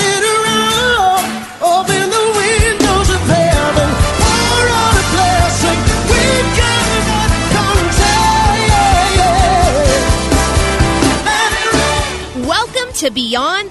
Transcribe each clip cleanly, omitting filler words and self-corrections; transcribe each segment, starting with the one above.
it around. Open the windows of heaven. Pour out a blessing. We've got what comes out. Welcome to Beyond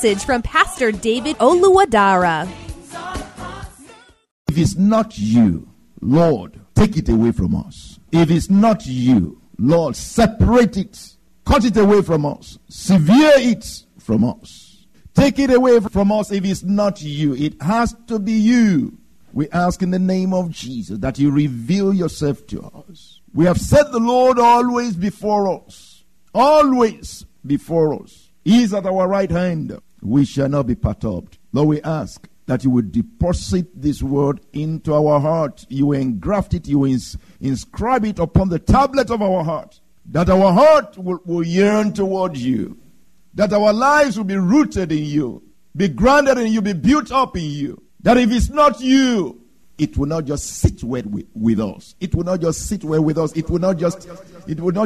from Pastor David Oluwadara. If it's not you, Lord, take it away from us. If it's not you, Lord, separate it. Cut it away from us. Sever it from us. Take it away from us if it's not you. It has to be you. We ask in the name of Jesus that you reveal yourself to us. We have set the Lord always before us. Always before us. He is at our right hand. We shall not be perturbed. Lord, we ask that you would deposit this word into our heart. You will engraft it. You will inscribe it upon the tablet of our heart. That our heart will yearn toward you. That our lives will be rooted in you. Be grounded in you. Be built up in you. That if it's not you, it will not just sit well with us. It will not just sit well with us. It will not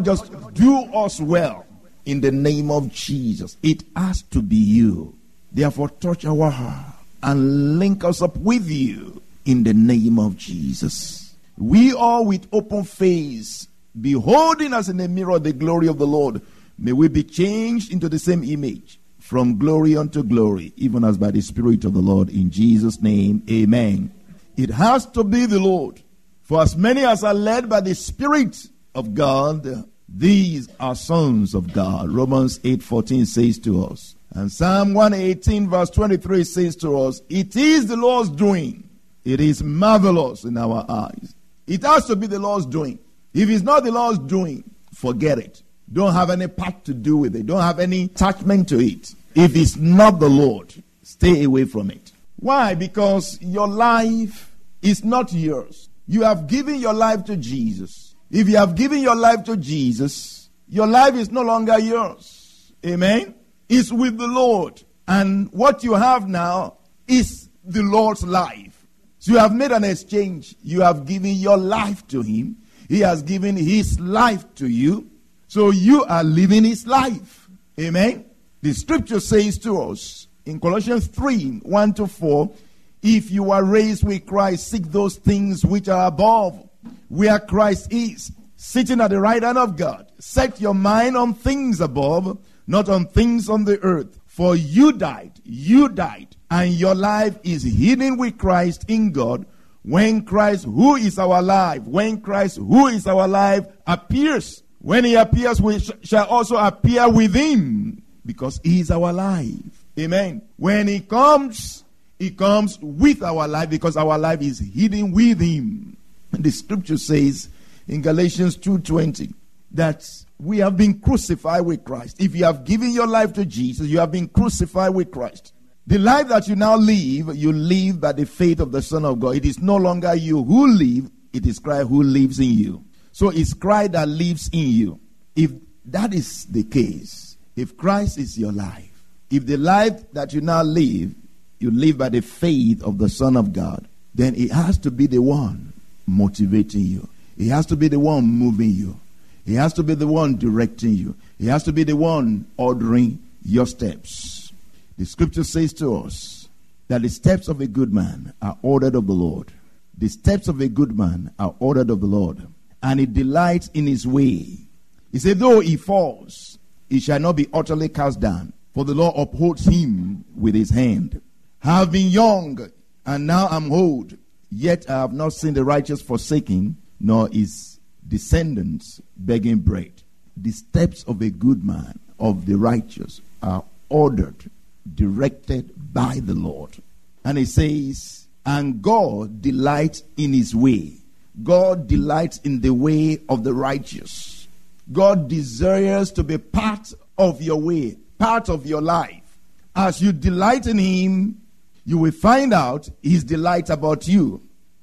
just do us well. In the name of Jesus. It has to be you. Therefore, touch our heart. And link us up with you in the name of Jesus. We are with open face, beholding as in a mirror the glory of the Lord. May we be changed into the same image, from glory unto glory, even as by the Spirit of the Lord. In Jesus' name, amen. It has to be the Lord. For as many as are led by the Spirit of God, these are sons of God. Romans 8:14 says to us. And Psalm 118 verse 23 says to us, it is the Lord's doing. It is marvelous in our eyes. It has to be the Lord's doing. If it's not the Lord's doing, forget it. Don't have any part to do with it. Don't have any attachment to it. If it's not the Lord, stay away from it. Why? Because your life is not yours. You have given your life to Jesus. If you have given your life to Jesus, your life is no longer yours. Amen? Is with the Lord, and what you have now is the Lord's life. So you have made an exchange. You have given your life to him. He has given his life to you. So you are living his life. Amen. The scripture says to us in Colossians 3:1-4, if you are raised with Christ, seek those things which are above, where Christ is, sitting at the right hand of God. Set your mind on things above, not on things on the earth. For you died, and your life is hidden with Christ in God. When Christ, who is our life, appears, when he appears, we shall also appear with him, because he is our life. Amen. When he comes with our life, because our life is hidden with him. And the scripture says in Galatians 2:20 that we have been crucified with Christ. If you have given your life to Jesus, you have been crucified with Christ. The life that you now live, you live by the faith of the Son of God. It is no longer you who live, it is Christ who lives in you. So it's Christ that lives in you. If that is the case, if Christ is your life, if the life that you now live, you live by the faith of the Son of God, then it has to be the one motivating you. It has to be the one moving you. He has to be the one directing you. He has to be the one ordering your steps. The scripture says to us that the steps of a good man are ordered of the Lord. The steps of a good man are ordered of the Lord, and he delights in his way. He said, though he falls, he shall not be utterly cast down, for the Lord upholds him with his hand. I have been young, and now I'm old, yet I have not seen the righteous forsaken, nor his descendants begging bread. The steps of a good man, of the righteous, are ordered, directed by the Lord. And he says, and God delights in his way. God delights in the way of the righteous. God desires to be part of your way, part of your life. As you delight in him, you will find out his delight about you.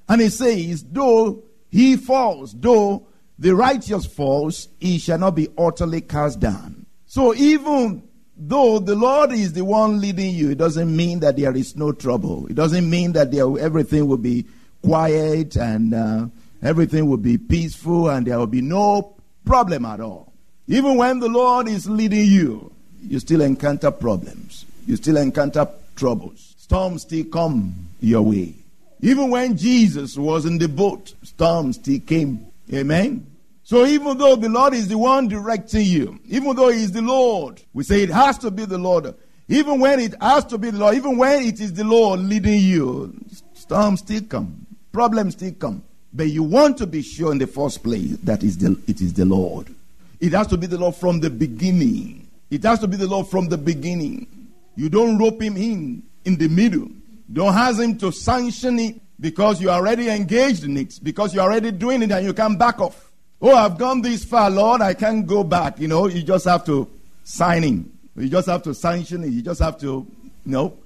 And he says, though he falls, though the righteous falls, he shall not be utterly cast down. So even though the Lord is the one leading you, it doesn't mean that there is no trouble. It doesn't mean that everything will be quiet and everything will be peaceful and there will be no problem at all. Even when the Lord is leading you, you still encounter problems. You still encounter troubles. Storms still come your way. Even when Jesus was in the boat, storms still came. Amen? So even though the Lord is the one directing you, even though he is the Lord, we say it has to be the Lord. Even when it has to be the Lord, even when it is the Lord leading you, storms still come. Problems still come. But you want to be sure in the first place that it is the Lord. It has to be the Lord from the beginning. It has to be the Lord from the beginning. You don't rope him in the middle. Don't ask him to sanction it because you are already engaged in it, because you are already doing it and you can't back off. Oh, I've gone this far, Lord, I can't go back. You know, you just have to sign in. You just have to sanction it. You just have to,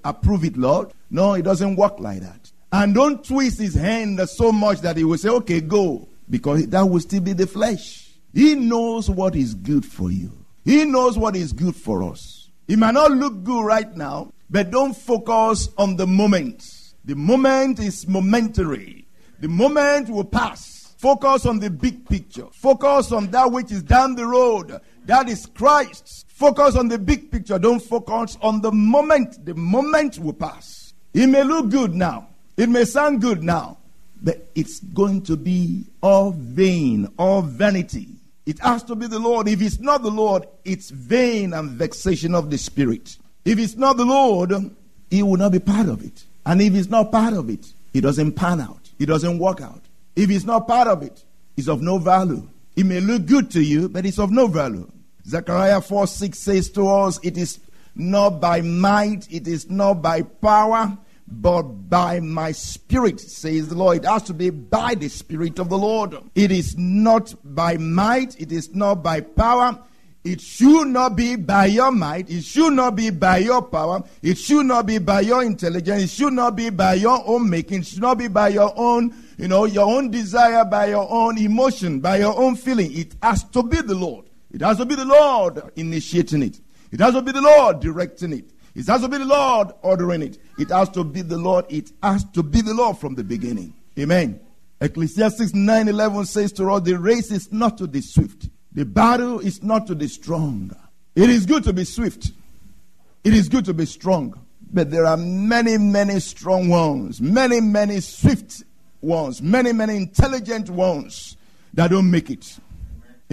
approve it, Lord. No, it doesn't work like that. And don't twist his hand so much that he will say, okay, go. Because that will still be the flesh. He knows what is good for you. He knows what is good for us. It might not look good right now, but don't focus on the moment. The moment is momentary. The moment will pass. Focus on the big picture. Focus on that which is down the road. That is Christ. Focus on the big picture. Don't focus on the moment. The moment will pass. It may look good now. It may sound good now, but it's going to be all vain, all vanity. It has to be the Lord. If it's not the Lord, it's vain and vexation of the spirit. If it's not the Lord, he will not be part of it. And if it's not part of it, it doesn't pan out. It doesn't work out. If it's not part of it, it's of no value. It may look good to you, but it's of no value. Zechariah 4:6 says to us, it is not by might, it is not by power, but by my spirit, says the Lord. It has to be by the spirit of the Lord. It is not by might. It is not by power. It should not be by your might. It should not be by your power. It should not be by your intelligence. It should not be by your own making. It should not be by your own, your own desire, by your own emotion, by your own feeling. It has to be the Lord. It has to be the Lord initiating it. It has to be the Lord directing it. It has to be the Lord ordering it. It has to be the Lord. It has to be the Lord from the beginning. Amen. Ecclesiastes 9:11 says to us, the race is not to the swift. The battle is not to the strong. It is good to be swift. It is good to be strong. But there are many, many strong ones. Many, many swift ones. Many, many intelligent ones that don't make it.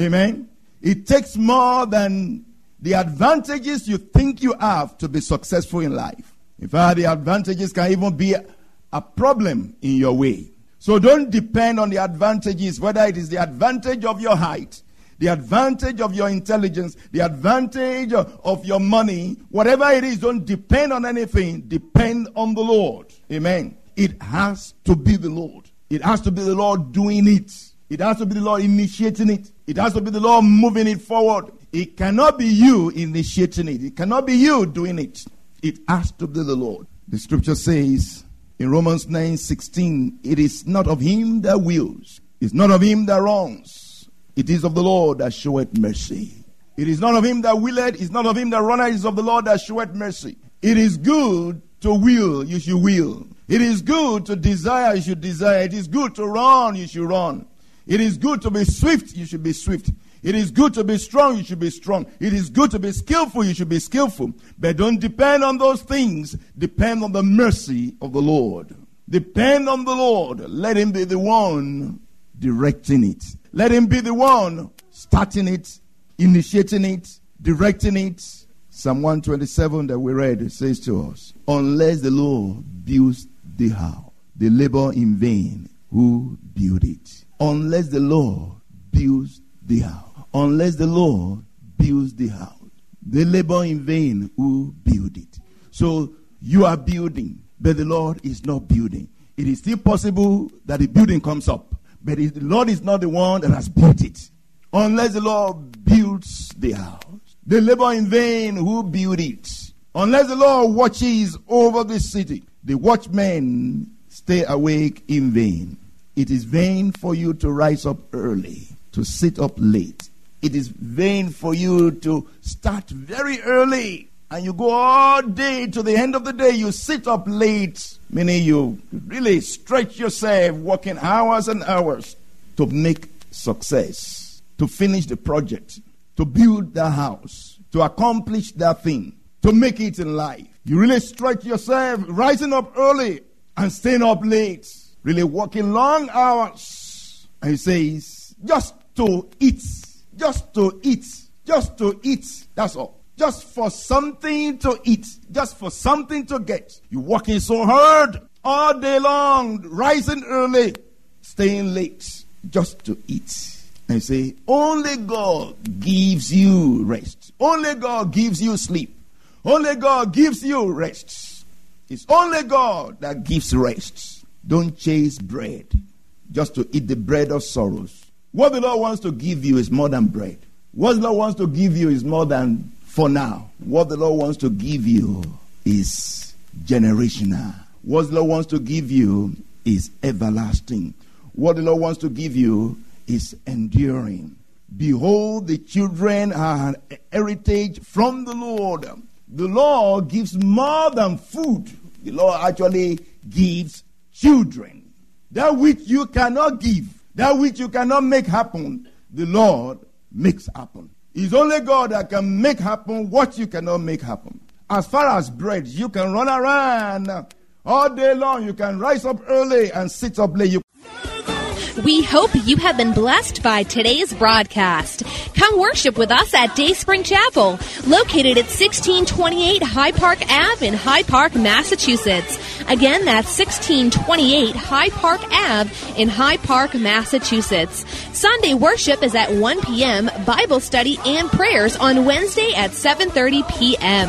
Amen. It takes more than the advantages you think you have to be successful in life. In fact, the advantages can even be a problem in your way. So don't depend on the advantages, whether it is the advantage of your height, the advantage of your intelligence, the advantage of your money, whatever it is, don't depend on anything. Depend on the Lord. Amen. It has to be the Lord. It has to be the Lord doing it. It has to be the Lord initiating it. It has to be the Lord moving it forward. It cannot be you initiating it. It cannot be you doing it. It has to be the Lord. The scripture says in Romans 9:16, it is not of him that wills. It's not of him that runs. It is of the Lord that showeth mercy. It is not of him that willeth. It's not of him that runneth. It is of the Lord that showeth mercy. It is good to will. You should will. It is good to desire. You should desire. It is good to run. You should run. It is good to be swift. You should be swift. It is good to be strong, you should be strong. It is good to be skillful, you should be skillful. But don't depend on those things. Depend on the mercy of the Lord. Depend on the Lord. Let him be the one directing it. Let him be the one starting it, initiating it, directing it. Psalm 127 that we read says to us, unless the Lord builds the house, they labor in vain who build it. Unless the Lord builds the house. Unless the Lord builds the house. They labor in vain who build it. So you are building, but the Lord is not building. It is still possible that the building comes up, but the Lord is not the one that has built it. Unless the Lord builds the house, they labor in vain who build it. Unless the Lord watches over the city, the watchmen stay awake in vain. It is vain for you to rise up early, to sit up late. It is vain for you to start very early and you go all day to the end of the day. You sit up late, meaning you really stretch yourself, working hours and hours to make success, to finish the project, to build the house, to accomplish that thing, to make it in life. You really stretch yourself, rising up early and staying up late, really working long hours. And he says, just to eat. Just to eat. Just to eat. That's all. Just for something to eat. Just for something to get. You're working so hard all day long, rising early, staying late, just to eat. And say, only God gives you rest. Only God gives you sleep. Only God gives you rest. It's only God that gives rest. Don't chase bread just to eat the bread of sorrows. What the Lord wants to give you is more than bread. What the Lord wants to give you is more than for now. What the Lord wants to give you is generational. What the Lord wants to give you is everlasting. What the Lord wants to give you is enduring. Behold, the children are an heritage from the Lord. The Lord gives more than food. The Lord actually gives children. That which you cannot give, that which you cannot make happen, the Lord makes happen. It's only God that can make happen what you cannot make happen. As far as bread, you can run around all day long. You can rise up early and sit up late. We hope you have been blessed by today's broadcast. Come worship with us at Dayspring Chapel, located at 1628 High Park Ave in High Park, Massachusetts. Again, that's 1628 High Park Ave in High Park, Massachusetts. Sunday worship is at 1 p.m., Bible study and prayers on Wednesday at 7:30 p.m.